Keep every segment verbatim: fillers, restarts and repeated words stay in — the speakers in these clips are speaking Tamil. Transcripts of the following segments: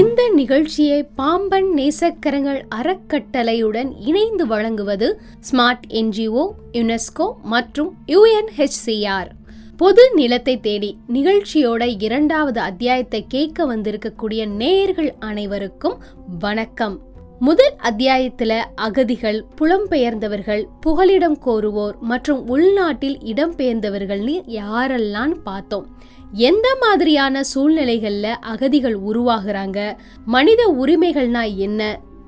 இந்த நிகழ்ச்சியை பாம்பன் நேசக்கரங்கள் அறக்கட்டளையுடன் இணைந்து வழங்குவது ஸ்மார்ட் என்ஜிஓ, யுனெஸ்கோ மற்றும் யூஎன்ஹெச்சிஆர். பொது நிலத்தை தேடி நிகழ்ச்சியோட இரண்டாவது அத்தியாயத்தை கேட்க வந்திருக்கக்கூடிய நேயர்கள் அனைவருக்கும் வணக்கம். முதல் அத்தியாயத்துல அகதிகள், புலம்பெயர்ந்தவர்கள், புகலிடம் கோருவோர் மற்றும் உள்நாட்டில் இடம்பெயர்ந்தவர்கள்னு யாரெல்லாம் பார்த்தோம். எந்த மாதிரியான சூழ்நிலைகள்ல அகதிகள் உருவாகிறாங்க, மனித உரிமைகள்னா என்ன,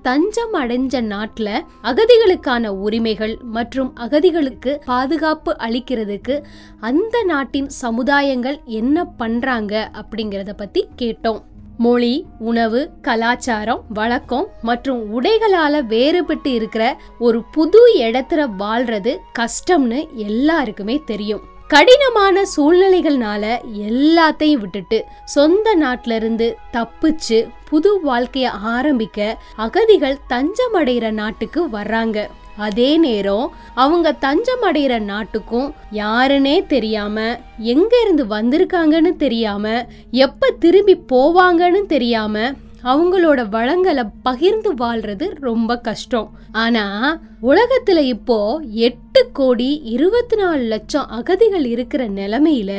தஞ்சம் அடைஞ்ச நாட்டுல அகதிகளுக்கான உரிமைகள் மற்றும் அகதிகளுக்கு பாதுகாப்பு அளிக்கிறதுக்கு அந்த நாட்டின் சமுதாயங்கள் என்ன பண்றாங்க அப்படிங்கறத பத்தி கேட்டோம். மொழி, உணவு, கலாச்சாரம், வழக்கம் மற்றும் உடைகளால வேறுபட்டு இருக்கிற ஒரு புது இடத்துல வாழ்றது கஷ்டம்னு எல்லாருக்குமே தெரியும். கடினமான சூழ்நிலைகள்னால எல்லாத்தையும் விட்டுட்டு சொந்த நாட்டில இருந்து தப்பிச்சு புது வாழ்க்கைய ஆரம்பிக்க அகதிகள் தஞ்சம் அடைகிற நாட்டுக்கு வர்றாங்க. அதே நேரம் அவங்க தஞ்சம் அடைகிற நாட்டுக்கும் யாருன்னே தெரியாம, எங்க இருந்து வந்திருக்காங்கன்னு தெரியாம, எப்ப திரும்பி போவாங்கன்னு தெரியாம அவங்களோட வளங்களை பகிர்ந்து வாழ்றது ரொம்ப கஷ்டம். ஆனா உலகத்துல இப்போ எட்டு கோடி இருபத்தி நாலு லட்சம் அகதிகள் இருக்கிற நிலைமையில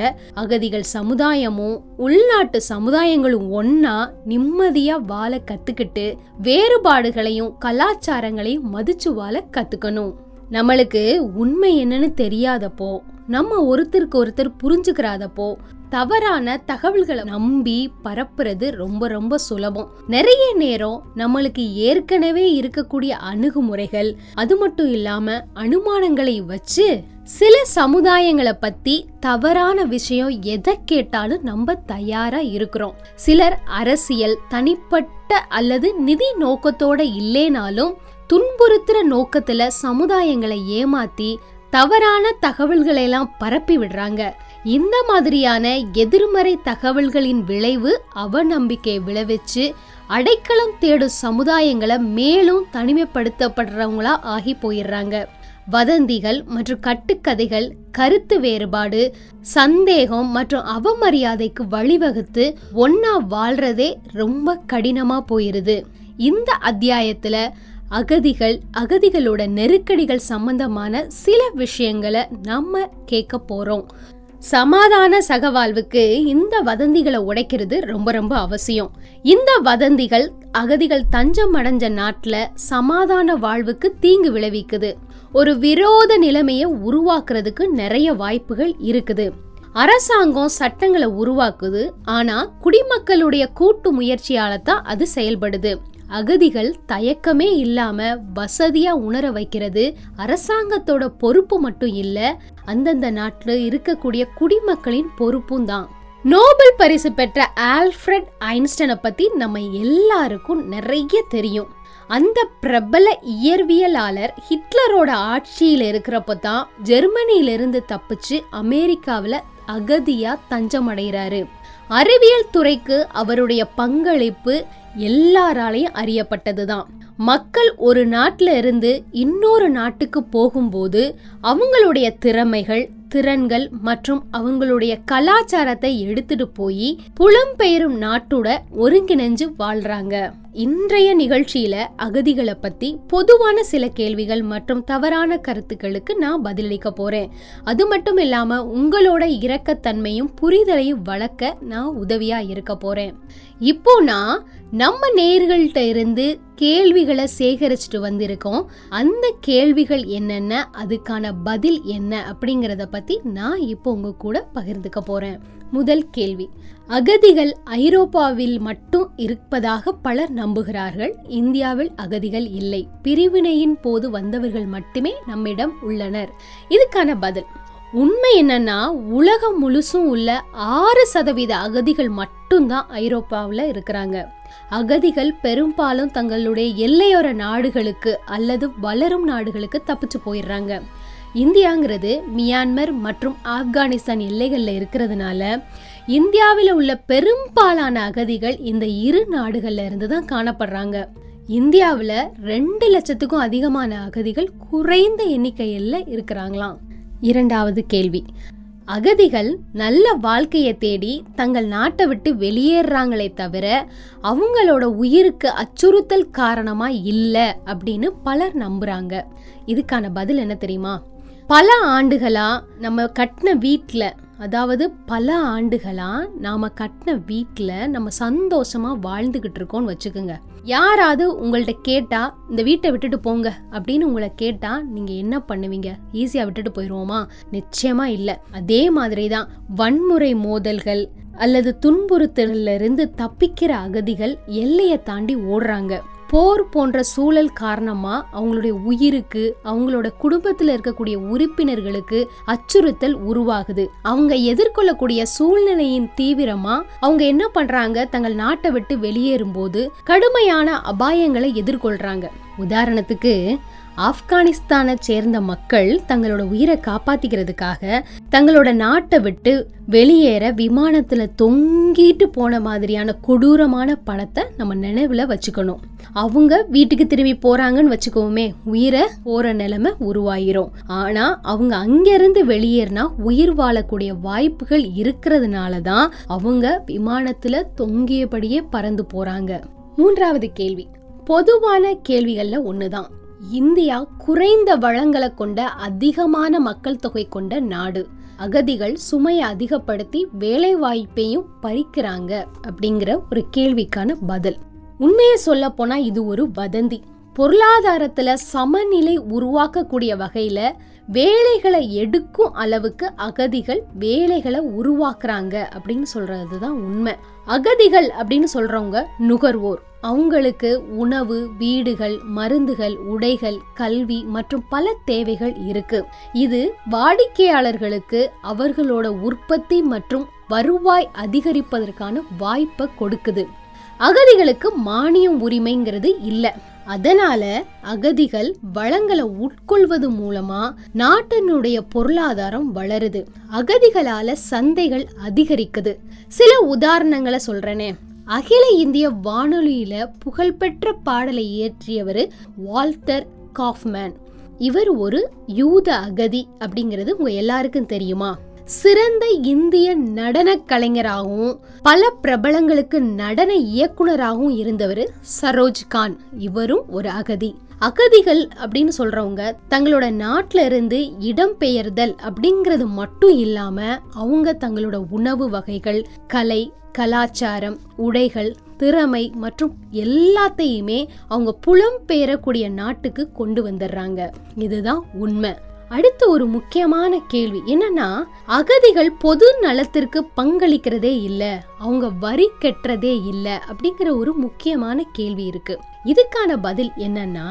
அகதிகள் சமுதாயமும் உள்நாட்டு சமுதாயங்களும் ஒன்னா நிம்மதியா வாழ கத்துக்கிட்டு வேறுபாடுகளையும் கலாச்சாரங்களையும் மதிச்சு வாழ கத்துக்கணும். நம்மளுக்கு உண்மை என்னன்னு தெரியாதப்போ, நம்ம ஒருத்தருக்கு ஒருத்தர் புரிஞ்சுக்கிறாதப்போ தவறான தகவல்களை நம்பி பரப்புறது ரொம்ப ரொம்ப சுலபம். நிறைய நேரம் நம்மளுக்கு ஏற்கனவே இருக்கக்கூடிய அணுகுமுறைகள், அது மட்டும் இல்லாம அனுமானங்களை வச்சு சில சமுதாயங்களை பத்தி தவறான விஷயம் எதை கேட்டாலும் நம்ம தயாரா இருக்கிறோம். சிலர் அரசியல், தனிப்பட்ட அல்லது நிதி நோக்கத்தோட இல்லைனாலும் துன்புறுத்துற நோக்கத்துல சமுதாயங்களை ஏமாத்தி தவறான தகவல்களை எல்லாம் பரப்பி விடுறாங்க. இந்த மாதிரியான எதிர்மறை தகவல்களின் விளைவு அவநம்பிக்கையை விளைவிச்சு அடைக்கலம் தேடும் சமுதாயங்களை மேலும் தனிமைப்படுத்தப்படுறவங்களா ஆகி போயிடுறாங்க. வதந்திகள் மற்றும் கட்டுக்கதைகள், கருத்து வேறுபாடு, சந்தேகம் மற்றும் அவமரியாதைக்கு வழிவகுத்து ஒன்னா வாழ்றதே ரொம்ப கடினமா போயிருது. இந்த அத்தியாயத்துல அகதிகள், அகதிகளோட நெருக்கடிகள் சம்பந்தமான சில விஷயங்களை நம்ம கேட்க போறோம். சமாதான சகவாழ்வுக்கு இந்த வதந்திகளை உடைக்கிறது ரொம்ப ரொம்ப அவசியம். இந்த வதந்திகள் அகதிகள் தஞ்சம் அடைஞ்ச நாட்டுல சமாதான வாழ்வுக்கு தீங்கு விளைவிக்குது. ஒரு விரோத நிலைமையை உருவாக்குறதுக்கு நிறைய வாய்ப்புகள் இருக்குது. அரசாங்கம் சட்டங்களை உருவாக்குது, ஆனா குடிமக்களுடைய கூட்டு முயற்சியால தான் அது செயல்படுது. அகதிகள் தயக்கமே இல்லாம வசதியா உணர வைக்கிறது அரசாங்கத்தோட பொறுப்பு மட்டும் இல்ல, அந்தந்த நாட்டுல இருக்கக்கூடிய குடிமக்களின் பொறுப்பும் தான். நோபல் பரிசு பெற்ற ஆல்ஃபிரட் ஐன்ஸ்டைனை பத்தி நம்ம எல்லாருக்கும் நிறைய தெரியும். அந்த பிரபல இயற்பியலாளர் ஹிட்லரோட ஆட்சியில இருக்கிறப்ப தான் ஜெர்மனியிலிருந்து தப்பிச்சு அமெரிக்காவில அகதியா தஞ்சம் அடைகிறாரு. அறிவியல் துறைக்கு அவருடைய பங்களிப்பு எல்லாராலையும் அறியப்பட்டதுதான். மக்கள் ஒரு நாட்டில இருந்து இன்னொரு நாட்டுக்கு போகும்போது அவங்களுடைய திறமைகள், திறன்கள் மற்றும் அவங்களுடைய கலாச்சாரத்தை எடுத்துட்டு போய் புலம்பெயரும் நாட்டோட ஒருங்கிணைஞ்சு வாழ்றாங்க. இன்றைய நிகழ்ச்சியில அகதிகளை பத்தி பொதுவான சில கேள்விகள் மற்றும் தவறான கருத்துக்களுக்கு நான் பதிலளிக்க போறேன். அது மட்டும் இல்லாம உங்களோட இரக்கத்தன்மையும் புரிதலையும் வளர்க்க நான் உதவியா இருக்க போறேன். இப்போ நான் நம்ம நேயர்கள்ட்ட இருந்து கேள்விகளை சேகரிச்சுட்டு வந்திருக்கோம். அந்த கேள்விகள் என்னென்ன, அதுக்கான பதில் என்ன அப்படிங்கறத பத்தி நான் இப்போ உங்க கூட பகிர்ந்துக்க போறேன். முதல் கேள்வி: அகதிகள் ஐரோப்பாவில் மட்டும் இருப்பதாக பலர் நம்புகிறார்கள். இந்தியாவில் அகதிகள் இல்லை, பிரிவினையின் போது வந்தவர்கள் மட்டுமே நம்மிடம் உள்ளனர். இதுக்கான பதில்: உண்மை என்னன்னா உலகம் முழுசும் உள்ள ஆறு சதவீத அகதிகள் மட்டும்தான் ஐரோப்பாவில் இருக்கிறாங்க. அகதிகள் பெரும்பாலும் தங்களுடைய எல்லையோர நாடுகளுக்கு அல்லது வளரும் நாடுகளுக்கு தப்பிச்சு போயிடுறாங்க. இந்தியாங்கிறது மியான்மர் மற்றும் ஆப்கானிஸ்தான் எல்லைகள்ல இருக்கிறதுனால இந்தியாவில் உள்ள பெரும்பாலான அகதிகள் இந்த இரு நாடுகள்ல இருந்து தான் காணப்படுறாங்க. இந்தியாவில் ரெண்டு லட்சத்துக்கும் அதிகமான அகதிகள் குறைந்த எண்ணிக்கையில் இருக்கிறாங்களாம். இரண்டாவது கேள்வி: அகதிகள் நல்ல வாழ்க்கையை தேடி தங்கள் நாட்டை விட்டு வெளியேறாங்களே தவிர அவங்களோட உயிருக்கு அச்சுறுத்தல் காரணமா இல்லை அப்படின்னு பலர் நம்புறாங்க. இதுக்கான பதில் என்ன தெரியுமா? பல ஆண்டுகளா நம்ம கட்டின வீட்டுல, அதாவது பல ஆண்டுகளா நாம கட்டின வீட்டுல நம்ம சந்தோஷமா வாழ்ந்துகிட்டு இருக்கோம்னு வச்சுக்கோங்க. யாராவது உங்கள்கிட்ட கேட்டா இந்த வீட்டை விட்டுட்டு போங்க அப்படின்னு உங்களை கேட்டா நீங்க என்ன பண்ணுவீங்க? ஈஸியா விட்டுட்டு போயிடுவோமா? நிச்சயமா இல்லை. அதே மாதிரிதான் வன்முறை மோதல்கள் அல்லது துன்புறுத்தல இருந்து தப்பிக்கிற அகதிகள் எல்லையை தாண்டி ஓடுறாங்க. போர் போன்ற சூழல் காரணமா அவங்களுடைய உயிருக்கு, அவங்களோட குடும்பத்தில் இருக்கக்கூடிய உறுப்பினர்களுக்கு அச்சுறுத்தல் உருவாகுது. அவங்க எதிர்கொள்ளக்கூடிய சூழ்நிலையின் தீவிரமா அவங்க என்ன பண்றாங்க, தங்கள் நாட்டை விட்டு வெளியேறும் போது கடுமையான அபாயங்களை எதிர்கொள்றாங்க. உதாரணத்துக்கு ஆப்கானிஸ்தானை சேர்ந்த மக்கள் தங்களோட உயிரை காப்பாத்திக்கிறதுக்காக தங்களோட நாட்டை விட்டு வெளியேற விமானத்துல தொங்கிட்டு போன மாதிரியான கொடூரமான படத்தை நம்ம நினைவுல வச்சுக்கணும். அவங்க வீட்டுக்கு திரும்பி போறாங்கன்னு வச்சுக்கோமே, உயிரை போற நிலைமை உருவாயிரும். ஆனா அவங்க அங்கிருந்து வெளியேறினா உயிர் வாழக்கூடிய வாய்ப்புகள் இருக்கிறதுனாலதான் அவங்க விமானத்துல தொங்கியபடியே பறந்து போறாங்க. மூன்றாவது கேள்வி பொதுவான கேள்விகள்ல ஒண்ணுதான். இந்தியா குறைந்த வளங்களை கொண்ட அதிகமான மக்கள் தொகை கொண்ட நாடு. அகதிகள் சுமையை அதிகப்படுத்தி வேலை வாய்ப்பையும் பறிக்கிறாங்க அப்படிங்கிற ஒரு கேள்விக்கான பதில், உண்மையை சொல்ல போனா இது ஒரு வதந்தி. பொருளாதாரத்துல சமநிலை உருவாக்கக்கூடிய வகையில வேலைகளை எடுக்கும் அளவுக்கு அகதிகள் வேலைகளை உருவாக்குறாங்க அப்படின்னு சொல்றதுதான் உண்மை. அகதிகள் அப்படின்னு சொல்றவங்க நுகர்வோர். அவங்களுக்கு உணவு, வீடுகள், மருந்துகள், உடைகள், கல்வி மற்றும் பல தேவைகள் இருக்கு. இது வாடிக்கையாளர்களுக்கு அவர்களோட உற்பத்தி மற்றும் வருவாய் அதிகரிப்பதற்கான வாய்ப்பை கொடுக்குது. அகதிகளுக்கு மானியம் உரிமைங்கிறது இல்லை. அதனால அகதிகள் வளங்களை உட்கொள்வது மூலமா நாட்டினுடைய பொருளாதாரம் வளருது. அகதிகளால சந்தைகள் அதிகரிக்குது. சில உதாரணங்களை சொல்றேனே. அகில இந்திய வானொலியில புகழ்பெற்ற பாடலை இயற்றியவர் வால்டர் காஃப்மேன். இவர் ஒரு யூத அகதி அப்படிங்கிறது உங்க எல்லாருக்கும் தெரியுமா? சிறந்த இந்திய நடன கலைஞராகவும் பல பிரபலங்களுக்கு நடன இயக்குனராகவும் இருந்தவர் சரோஜ்கான். இவரும் ஒரு அகதி. அகதிகள் அப்படின்னு சொல்றவங்க தங்களோட நாட்டில இருந்து இடம்பெயர்தல் அப்படிங்கிறது மட்டும் இல்லாம அவங்க தங்களோட உணவு வகைகள், கலை, கலாச்சாரம், உடைகள், திறமை மற்றும் எல்லாத்தையுமே அவங்க புலம்பெயரக்கூடிய நாட்டுக்கு கொண்டு வந்துடுறாங்க. இதுதான் உண்மை. அடுத்து ஒரு முக்கியமான கேள்வி என்னன்னா, அகதிகள் பொது நலத்திற்கு பங்களிக்கிறதே இல்ல, அவங்க வரி கட்டுறதே இல்ல அப்படிங்கிற ஒரு முக்கியமான கேள்வி இருக்கு. இதுக்கான பதில் என்னன்னா,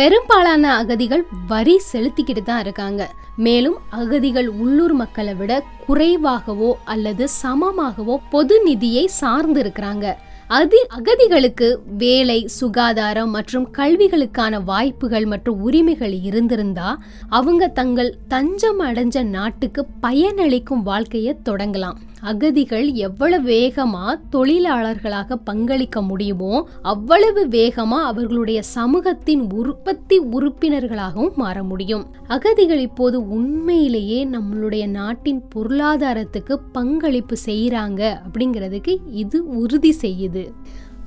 பெரும்பாலான அகதிகள் வரி செலுத்திக்கிட்டு தான் இருக்காங்க. மேலும் அகதிகள் உள்ளூர் மக்களை விட குறைவாகவோ அல்லது சமமாகவோ பொது நிதியை சார்ந்து இருக்கிறாங்க. அதி அகதிகளுக்கு வேலை, சுகாதாரம் மற்றும் கல்விகளுக்கான வாய்ப்புகள் மற்றும் உரிமைகள் இருந்திருந்தா அவங்க தங்கள் தஞ்சம் அடைஞ்ச நாட்டுக்கு பயனளிக்கும் வாழ்க்கையை தொடங்கலாம். அகதிகள் எவ்வளவு வேகமா தொழிலாளர்களாக பங்களிக்க முடியுமோ அவ்வளவு வேகமா அவர்களுடைய சமூகத்தின் உற்பத்தி உறுப்பினர்களாகவும் மாற முடியும். அகதிகள் இப்போது உண்மையிலேயே நம்மளுடைய நாட்டின் பொருளாதாரத்துக்கு பங்களிப்பு செய்யறாங்க அப்படிங்கிறதுக்கு இது உறுதி செய்யுது.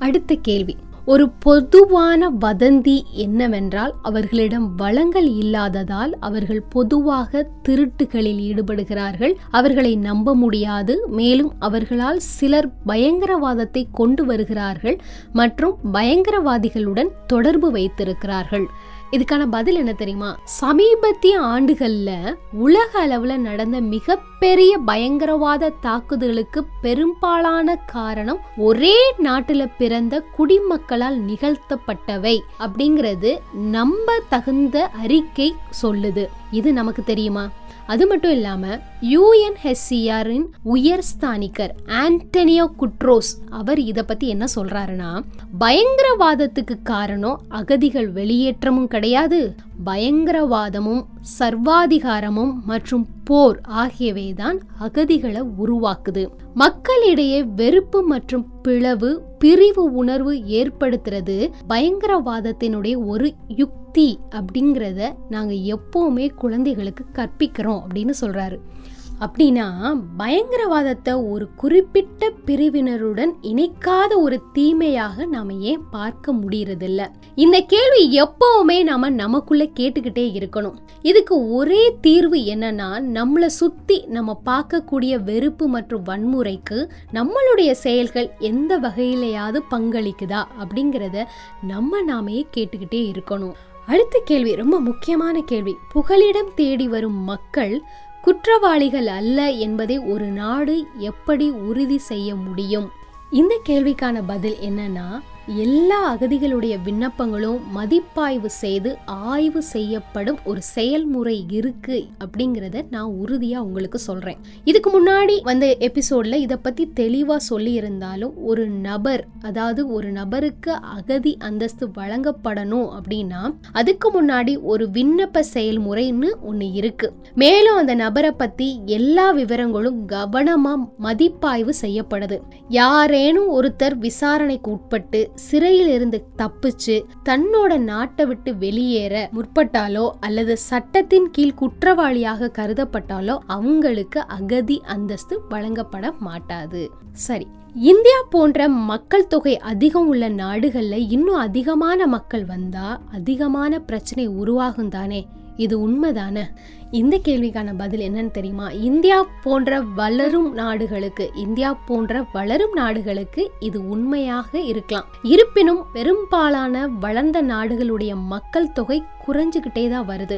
அடுத்த கேள்வி, ஒரு பொதுவான வதந்தி என்னவென்றால் அவர்களிடம் வளங்கள் இல்லாததால் அவர்கள் பொதுவாக திருட்டுகளில் ஈடுபடுகிறார்கள், அவர்களை நம்ப முடியாது, மேலும் அவர்களால் சிலர் பயங்கரவாதத்தை கொண்டு வருகிறார்கள் மற்றும் பயங்கரவாதிகளுடன் தொடர்பு வைத்திருக்கிறார்கள். இதுக்கான பதில் என்ன தெரியுமா? சமீபத்திய ஆண்டுகள்ல உலக அளவுல நடந்த மிகப்பெரிய பயங்கரவாத தாக்குதலுக்கு பெரும்பாலான காரணம் ஒரே நாட்டுல பிறந்த குடிமக்களால் நிகழ்த்தப்பட்டவை அப்படிங்கிறது நம்ப தகுந்த அறிக்கை சொல்லுது. இது நமக்கு தெரியுமா? அது மட்டும் இல்லாம யூஎன்ஹெச்சிஆர் இன் உயர் ஸ்தானிகர் ஆண்டனியோ குட்ரோஸ் அவர் இதை பத்தி என்ன சொல்றாருன்னா, பயங்கரவாதத்துக்கு காரணம் அகதிகள் வெளியேற்றமும் கிடையாது, பயங்கரவாதமும் சர்வாதிகாரமும் மற்றும் போர் ஆகியவைதான் அகதிகளை உருவாக்குது. மக்களிடையே வெறுப்பு மற்றும் பிளவு, பிரிவு உணர்வு ஏற்படுத்துறது பயங்கரவாதத்தினுடைய ஒரு யுக்தி அப்படிங்கிறத நாங்க எப்பவுமே குழந்தைகளுக்கு கற்பிக்கிறோம் அப்படின்னு சொல்றாரு. அப்படின்னா பயங்கரவாதத்தை ஒரு குறிப்பிட்ட பிரிவினருடன் இணைக்காத ஒரு தீமையாக நாம ஏன் பார்க்க முடியறதில்ல? இந்த கேள்வி எப்பவுமே நாம நமக்குள்ள கேட்டுக்கிட்டே இருக்கணும். இதுக்கு ஒரே தீர்வு என்னன்னா, நம்மளை சுத்தி நம்ம பார்க்கக்கூடிய வெறுப்பு மற்றும் வன்முறைக்கு நம்மளுடைய செயல்கள் எந்த வகையிலையாவது பங்களிக்குதா அப்படிங்கிறத நம்ம நாமே கேட்டுக்கிட்டே இருக்கணும். அடுத்த கேள்வி ரொம்ப முக்கியமான கேள்வி. புகலிடம் தேடி வரும் மக்கள் குற்றவாளிகள் அல்ல என்பதை ஒரு நாடு எப்படி உறுதி செய்ய முடியும்? இந்த கேள்விக்கான பதில் என்னன்னா, எல்லா அகதிகளுடைய விண்ணப்பங்களும் மதிப்பாய்வு செய்து ஆய்வு செய்யப்படும் ஒரு செயல்முறை இருக்கு அப்படிங்கிறத நான் உறுதியாக உங்களுக்கு சொல்கிறேன். இதுக்கு முன்னாடி வந்த எபிசோடில் இதை பற்றி தெளிவாக சொல்லியிருந்தாலும், ஒரு நபர் அதாவது ஒரு நபருக்கு அகதி அந்தஸ்து வழங்கப்படணும் அப்படின்னா அதுக்கு முன்னாடி ஒரு விண்ணப்ப செயல்முறைன்னு ஒன்று இருக்குது. மேலும் அந்த நபரை பற்றி எல்லா விவரங்களும் கவனமாக மதிப்பாய்வு செய்யப்படுது. யாரேனும் ஒருத்தர் விசாரணைக்கு உட்பட்டு சிறையில் இருந்து தப்பிச்சு தன்னோட நாட்டை விட்டு வெளியேற முற்பட்டாலோ அல்லது சட்டத்தின் கீழ் குற்றவாளியாக கருதப்பட்டாலோ அவங்களுக்கு அகதி அந்தஸ்து வழங்கப்பட மாட்டாது. சரி, இந்தியா போன்ற மக்கள் தொகை அதிகம் உள்ள நாடுகளில் இன்னும் அதிகமான மக்கள் வந்தா அதிகமான பிரச்சனை உருவாகும் தானே, இது உண்மைதானே? இந்த கேள்விக்கான பதில் என்னன்னு தெரியுமா? இந்தியா போன்ற வளரும் நாடுகளுக்கு இந்தியா போன்ற வளரும் நாடுகளுக்கு இது உண்மையாக இருக்கலாம். இருப்பினும் பெரும்பாலான வளர்ந்த நாடுகளுடைய மக்கள் தொகை குறைஞ்சுக்கிட்டே தான் வருது.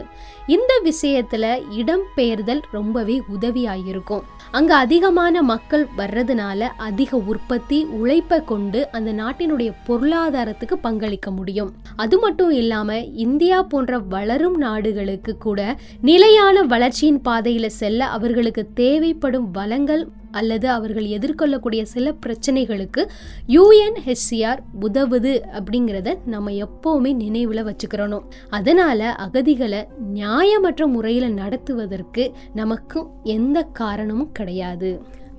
இந்த விஷயத்துல இடம்பெயர்தல் ரொம்பவே உதவியாயிருக்கும். அங்க அதிகமான மக்கள் வர்றதுனால அதிக உற்பத்தி உழைப்பை கொண்டு அந்த நாட்டினுடைய பொருளாதாரத்துக்கு பங்களிக்க முடியும். அது மட்டும் இல்லாம இந்தியா போன்ற வளரும் நாடுகளுக்கு கூட நிலையான வளர்ச்சியின் பாதையில செல்ல அவர்களுக்கு தேவைப்படும் வளங்கள் அல்லது அவர்கள் எதிர்கொள்ளக்கூடிய சில பிரச்சனைகளுக்கு யூஎன்ஹெச்சிஆர் உதவுது அப்படிங்கிறத நம்ம எப்பவுமே நினைவில் வச்சுக்கிறணும். அதனால அகதிகளை நியாயமற்ற முறையில் நடத்துவதற்கு நமக்கும் எந்த காரணமும் கிடையாது.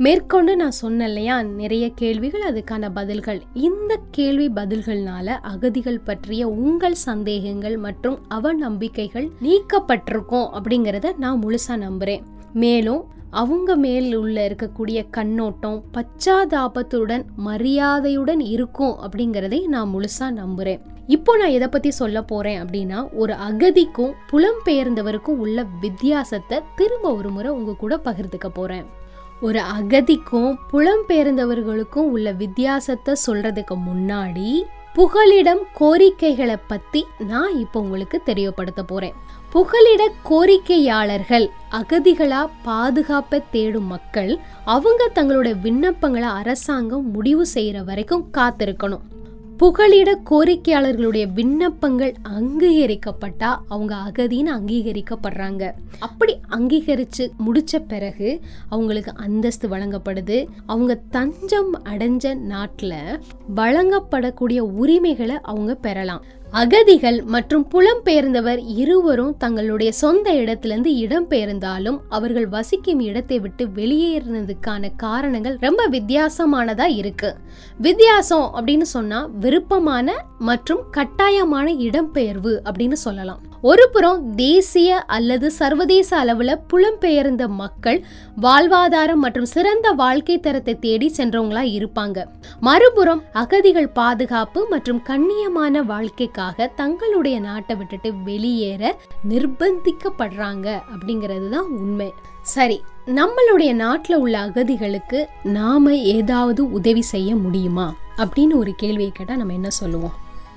மேற்கொண்டு நான் சொன்னேன் இல்லையா, நிறைய கேள்விகள், அதுக்கான பதில்கள். இந்த கேள்வி பதில்கள்னால அகதிகள் பற்றிய உங்கள் சந்தேகங்கள் மற்றும் அவநம்பிக்கைகள் நீக்கப்பட்டிருக்கும் அப்படிங்கிறத நான் முழுசா நம்புறேன். மேலும் அவங்க மேல் உள்ள இருக்கக்கூடிய கண்ணோட்டம் பச்சாதாபத்துடன் மரியாதையுடன் இருக்கும் அப்படிங்கிறதை நான் முழுசா நம்புறேன். இப்போ நான் எதை பத்தி சொல்ல போறேன் அப்படின்னா, ஒரு அகதிக்கும் புலம்பெயர்ந்தவருக்கும் உள்ள வித்தியாசத்தை திரும்ப ஒரு முறை உங்க கூட பகிர்ந்துக்க போறேன். ஒரு அகதிக்கும் புலம்பெயர்ந்தவர்களுக்கும் உள்ள வித்தியாசத்தை சொல்றதுக்கு முன்னாடி புகலிடம் கோரிக்கைகளை பத்தி நான் இப்போ உங்களுக்கு தெரியப்படுத்த போறேன். புகலிட கோரிக்கையாளர்கள் அகதிகளா பாதுகாப்பை தேடும் மக்கள். அவங்க தங்களோட விண்ணப்பங்களை அரசாங்கம் முடிவு செய்யற வரைக்கும் காத்திருக்கணும். புகலிட கோரிக்கையாளர்களுடைய விண்ணப்பங்கள் அங்கீகரிக்கப்பட்டா அவங்க அகதின்னு அங்கீகரிக்கப்படுறாங்க. அப்படி அங்கீகரிச்சு முடிச்ச பிறகு அவங்களுக்கு அந்தஸ்து வழங்கப்படுது. அவங்க தஞ்சம் அடைஞ்ச நாட்டில் வழங்கப்படக்கூடிய உரிமைகளை அவங்க பெறலாம். அகதிகள் மற்றும் புலம்பெயர்ந்தவர் இருவரும் தங்களுடைய சொந்த இடத்திலிருந்து இடம்பெயர்ந்தாலும் அவர்கள் வசிக்கும் இடத்தை விட்டு வெளியேறினதுக்கான காரணங்கள் ரொம்ப வித்தியாசமானதா இருக்கு. வித்தியாசம் அப்படின்னு சொன்னா விருப்பமான மற்றும் கட்டாயமான இடம்பெயர்வு அப்படின்னு சொல்லலாம். ஒருபுறம் தேசிய அல்லது சர்வதேச அளவுல புலம்பெயர்ந்த மக்கள் வாழ்வாதாரம் மற்றும் சிறந்த வாழ்க்கை தரத்தை தேடி சென்றவங்களா இருப்பாங்க. மறுபுறம் அகதிகள் பாதுகாப்பு மற்றும் கண்ணியமான வாழ்க்கைக்காக தங்களுடைய நாட்டை விட்டுட்டு வெளியேற நிர்பந்திக்கப்படுறாங்க அப்படிங்கிறது தான் உண்மை. சரி, நம்மளுடைய நாட்டில் உள்ள அகதிகளுக்கு நாம ஏதாவது உதவி செய்ய முடியுமா அப்படின்னு ஒரு கேள்வியை கேட்டால் நம்ம என்ன சொல்லுவோம்?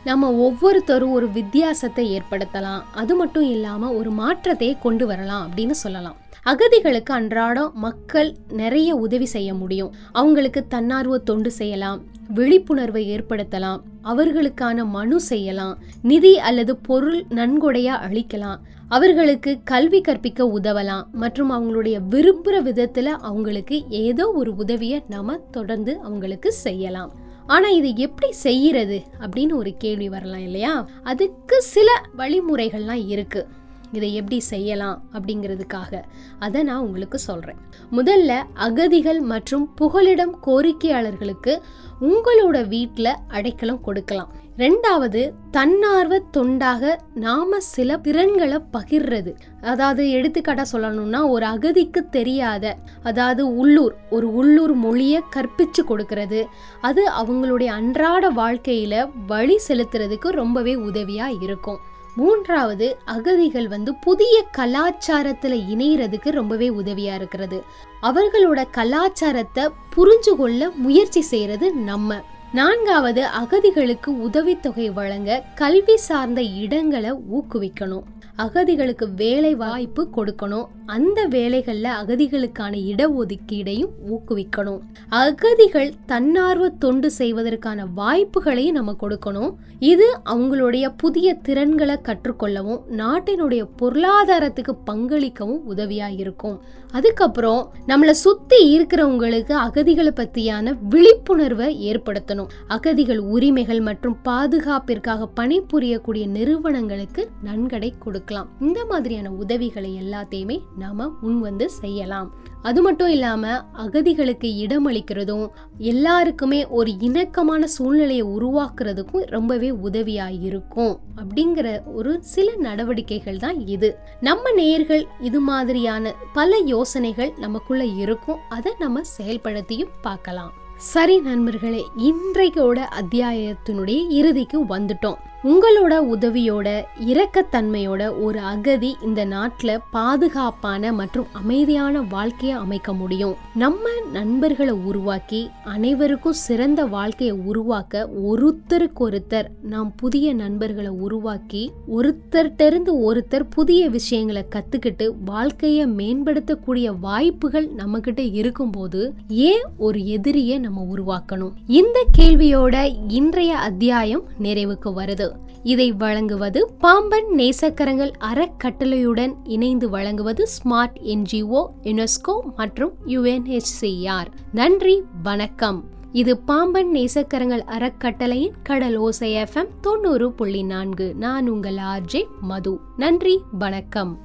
நம்ம ஒவ்வொருத்தரும் ஒரு வித்தியாசத்தை ஏற்படுத்தலாம், அது மட்டும் இல்லாமல் ஒரு மாற்றத்தை கொண்டு வரலாம் அப்படின்னு சொல்லலாம். அகதிகளுக்கு அன்றாடம் மக்கள் நிறைய உதவி செய்ய முடியும். அவங்களுக்கு தன்னார்வ தொண்டு செய்யலாம், விழிப்புணர்வை ஏற்படுத்தலாம், அவர்களுக்கான மனு செய்யலாம், நிதி அல்லது பொருள் நன்கொடையா அளிக்கலாம், அவர்களுக்கு கல்வி கற்பிக்க உதவலாம் மற்றும் அவங்களுடைய விரும்புகிற விதத்தில் அவங்களுக்கு ஏதோ ஒரு உதவியை நம்ம தொடர்ந்து அவங்களுக்கு செய்யலாம். ஆனால் இது எப்படி செய்கிறது அப்படின்னு ஒரு கேள்வி வரலாம் இல்லையா? அதுக்கு சில வழிமுறைகள்லாம் இருக்குது. இதை எப்படி செய்யலாம் அப்படிங்கிறதுக்காக அதை நான் உங்களுக்கு சொல்கிறேன். முதல்ல அகதிகள் மற்றும் புகலிடம் கோரிக்கையாளர்களுக்கு உங்களோட வீட்டில் அடைக்கலம் கொடுக்கலாம். ரெண்டாவது தன்னார்வ தொண்டாக நாம சில திறன்களை பகிர்றது. அதாவது எடுத்துக்காட்டா சொல்லணும்னா ஒரு அகதிக்கு தெரியாத அதாவது உள்ளூர் ஒரு உள்ளூர் மொழியை கற்பிச்சு கொடுக்கறது, அது அவங்களுடைய அன்றாட வாழ்க்கையில வழி செலுத்துறதுக்கு ரொம்பவே உதவியா இருக்கும். மூன்றாவது அகதிகள் வந்து புதிய கலாச்சாரத்துல இணையறதுக்கு ரொம்பவே உதவியா இருக்கிறது. அவர்களோட கலாச்சாரத்தை புரிஞ்சு கொள்ள முயற்சி செய்யறது நம்ம. நான்காவது அகதிகளுக்கு உதவித்தொகை வழங்க கல்வி சார்ந்த இடங்களை ஊக்குவிக்கணும், அகதிகளுக்கு வேலை வாய்ப்பு கொடுக்கணும், அந்த வேலைகளில் அகதிகளுக்கான இடஒதுக்கீடையும் ஊக்குவிக்கணும், அகதிகள் தன்னார்வ தொண்டு செய்வதற்கான வாய்ப்புகளையும் நம்ம கொடுக்கணும். இது அவங்களுடைய புதிய திறன்களை கற்றுக்கொள்ளவும் நாட்டினுடைய பொருளாதாரத்துக்கு பங்களிக்கவும் உதவியாக இருக்கும். அதுக்கப்புறம் நம்மளை சுற்றி இருக்கிறவங்களுக்கு அகதிகளை பற்றியான விழிப்புணர்வை ஏற்படுத்தணும். அகதிகள் உரிமைகள் மற்றும் பாதுகாப்பிற்காக பணிபுரியக்கூடிய நிறுவனங்களுக்கு நன்கொடை கொடுக்கலாம். இந்த மாதிரியான உதவிகளை எல்லாத்தையுமே நாம முன் வந்து செய்யலாம். அது மட்டும் இல்லாம அகதிகளுக்கு இடமளிக்கிறதும் எல்லாருக்குமே ஒரு இணக்கமான சூழ்நிலையை உருவாக்குறதுக்கும் ரொம்பவே உதவியா இருக்கும். அப்படிங்கிற ஒரு சில நடவடிக்கைகள் தான் இது. நம்ம நேயர்கள் இது மாதிரியான பல யோசனைகள் நமக்குள்ள இருக்கும், அதை நம்ம செயல்படுத்தியும் பார்க்கலாம். சரி நண்பர்களே, இன்றைக்கோட அத்தியாயத்தினுடைய இறுதிக்கு வந்துட்டோம். உங்களோட உதவியோட இரக்கத்தன்மையோட ஒரு அகதி இந்த நாட்டில் பாதுகாப்பான மற்றும் அமைதியான வாழ்க்கையை அமைக்க முடியும். நம்ம நண்பர்களை உருவாக்கி அனைவருக்கும் சிறந்த வாழ்க்கையை உருவாக்க ஒருத்தருக்கு ஒருத்தர் நாம் புதிய நண்பர்களை உருவாக்கி ஒருத்தர்கிட்டருந்து ஒருத்தர் புதிய விஷயங்களை கற்றுக்கிட்டு வாழ்க்கையை மேம்படுத்தக்கூடிய வாய்ப்புகள் நம்மக்கிட்ட இருக்கும்போது ஏன் ஒரு எதிரியை நம்ம உருவாக்கணும்? இந்த கேள்வியோட இன்றைய அத்தியாயம் நிறைவுக்கு வருது. இதை வழங்குவது பாம்பன் நேசக்கரங்கள் அறக்கட்டளையுடன் இணைந்து வழங்குவது ஸ்மார்ட் என்ஜிஓ, யுனெஸ்கோ மற்றும் யூஎன்ஹெச்சிஆர். நன்றி, வணக்கம். இது பாம்பன் நேசக்கரங்கள் அறக்கட்டளையின் கடல் ஓசை எஃப்எம் தொண்ணூறு புள்ளி நான்கு. நான் உங்கள் ஆர்ஜே மது. நன்றி, வணக்கம்.